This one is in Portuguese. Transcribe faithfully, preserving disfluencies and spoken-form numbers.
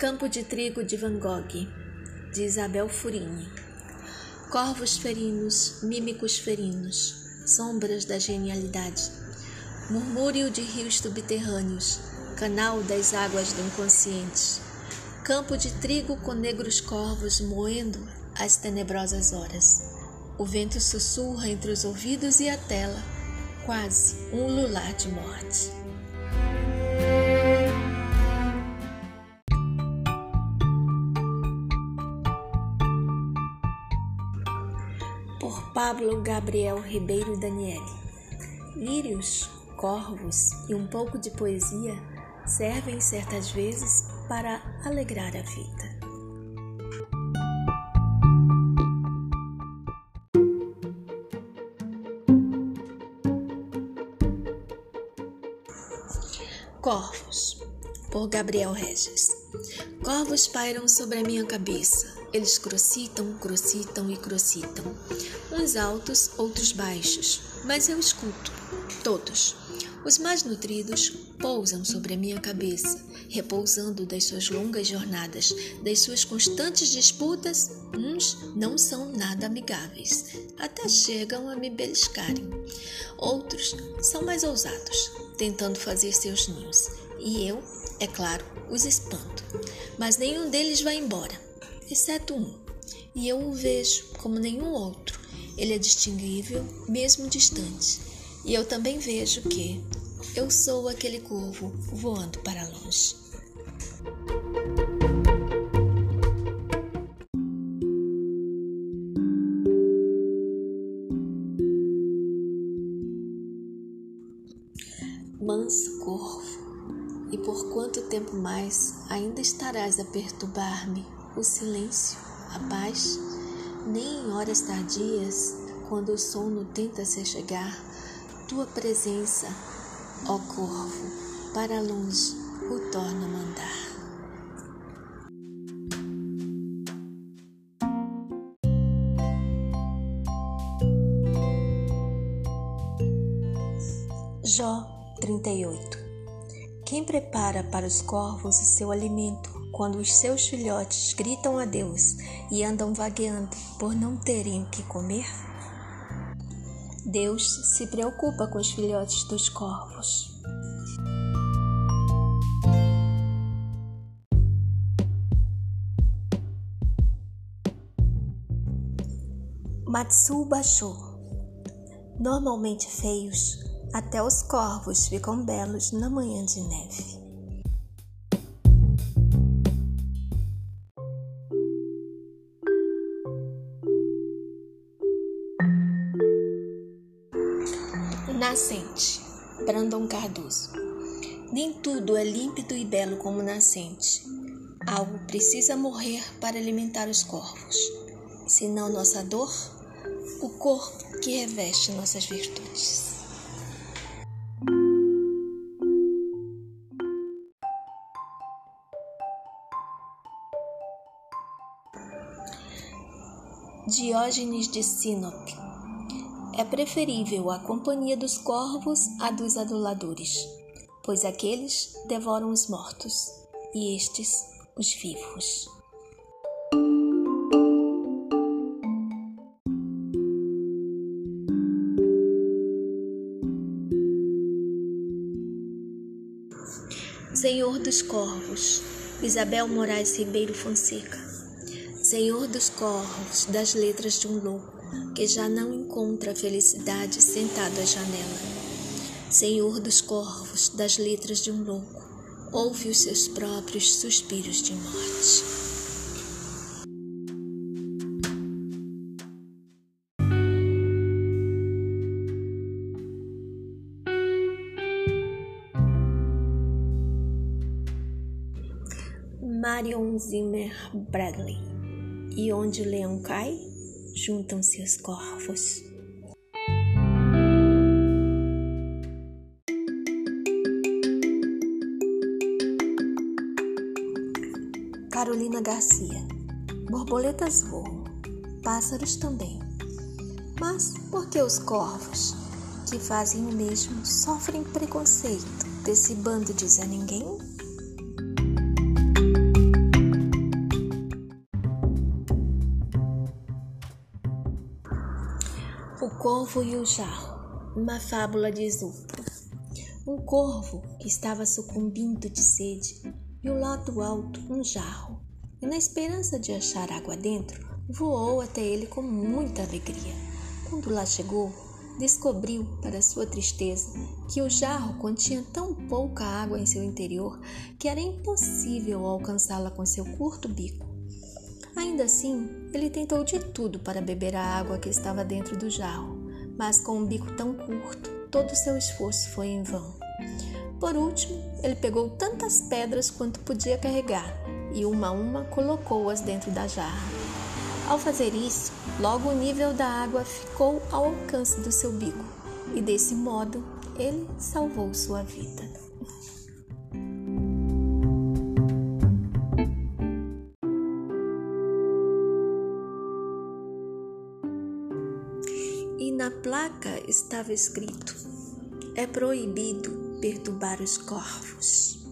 Campo de Trigo de Van Gogh, de Isabel Furini. Corvos ferinos, mímicos ferinos, sombras da genialidade, murmúrio de rios subterrâneos, canal das águas do inconsciente, campo de trigo com negros corvos moendo as tenebrosas horas. O vento sussurra entre os ouvidos e a tela, quase um lular de morte. Por Pablo Gabriel Ribeiro e Daniele. Lírios, corvos e um pouco de poesia servem certas vezes para alegrar a vida. Corvos, por Gabriel Regis. Corvos pairam sobre a minha cabeça. Eles crocitam, crocitam e crocitam. Uns altos, outros baixos. Mas eu escuto. Todos. Os mais nutridos pousam sobre a minha cabeça, repousando das suas longas jornadas, das suas constantes disputas. Uns não são nada amigáveis, até chegam a me beliscarem. Outros são mais ousados, tentando fazer seus ninhos. E eu, é claro, os espanto. Mas nenhum deles vai embora, exceto um. E eu o vejo como nenhum outro. Ele é distinguível, mesmo distante. E eu também vejo que eu sou aquele corvo voando para longe. Manso corvo, e por quanto tempo mais ainda estarás a perturbar-me o silêncio, a paz? Nem em horas tardias, quando o sono tenta se achegar, tua presença, ó corvo, para longe o torna a mandar. Jó trinta e oito. Quem prepara para os corvos o seu alimento quando os seus filhotes gritam a Deus e andam vagueando por não terem o que comer? Deus se preocupa com os filhotes dos corvos. Matsuo Bashō. Normalmente feios, até os corvos ficam belos na manhã de neve. Nascente, Brandon Cardoso. Nem tudo é límpido e belo como nascente. Algo precisa morrer para alimentar os corvos, senão nossa dor, o corpo que reveste nossas virtudes. Diógenes de Sinope. É preferível a companhia dos corvos à dos aduladores, pois aqueles devoram os mortos e estes os vivos. Senhor dos Corvos, Isabel Moraes Ribeiro Fonseca. Senhor dos Corvos, das letras de um louco que já não encontra a felicidade sentado à janela. Senhor dos corvos, das letras de um louco, ouve os seus próprios suspiros de morte. Marion Zimmer Bradley. E onde o leão cai, juntam-se os corvos. Carolina Garcia. Borboletas voam, pássaros também. Mas por que os corvos, que fazem o mesmo, sofrem preconceito desse bando de Zé Ninguém? Corvo e o Jarro, uma fábula de Esopo. Um corvo que estava sucumbindo de sede viu lá do alto um jarro e, na esperança de achar água dentro, voou até ele com muita alegria. Quando lá chegou, descobriu, para sua tristeza, que o jarro continha tão pouca água em seu interior que era impossível alcançá-la com seu curto bico. Ainda assim, ele tentou de tudo para beber a água que estava dentro do jarro, mas com um bico tão curto, todo o seu esforço foi em vão. Por último, ele pegou tantas pedras quanto podia carregar e, uma a uma, colocou-as dentro da jarra. Ao fazer isso, logo o nível da água ficou ao alcance do seu bico e, desse modo, ele salvou sua vida. E na placa estava escrito: é proibido perturbar os corvos.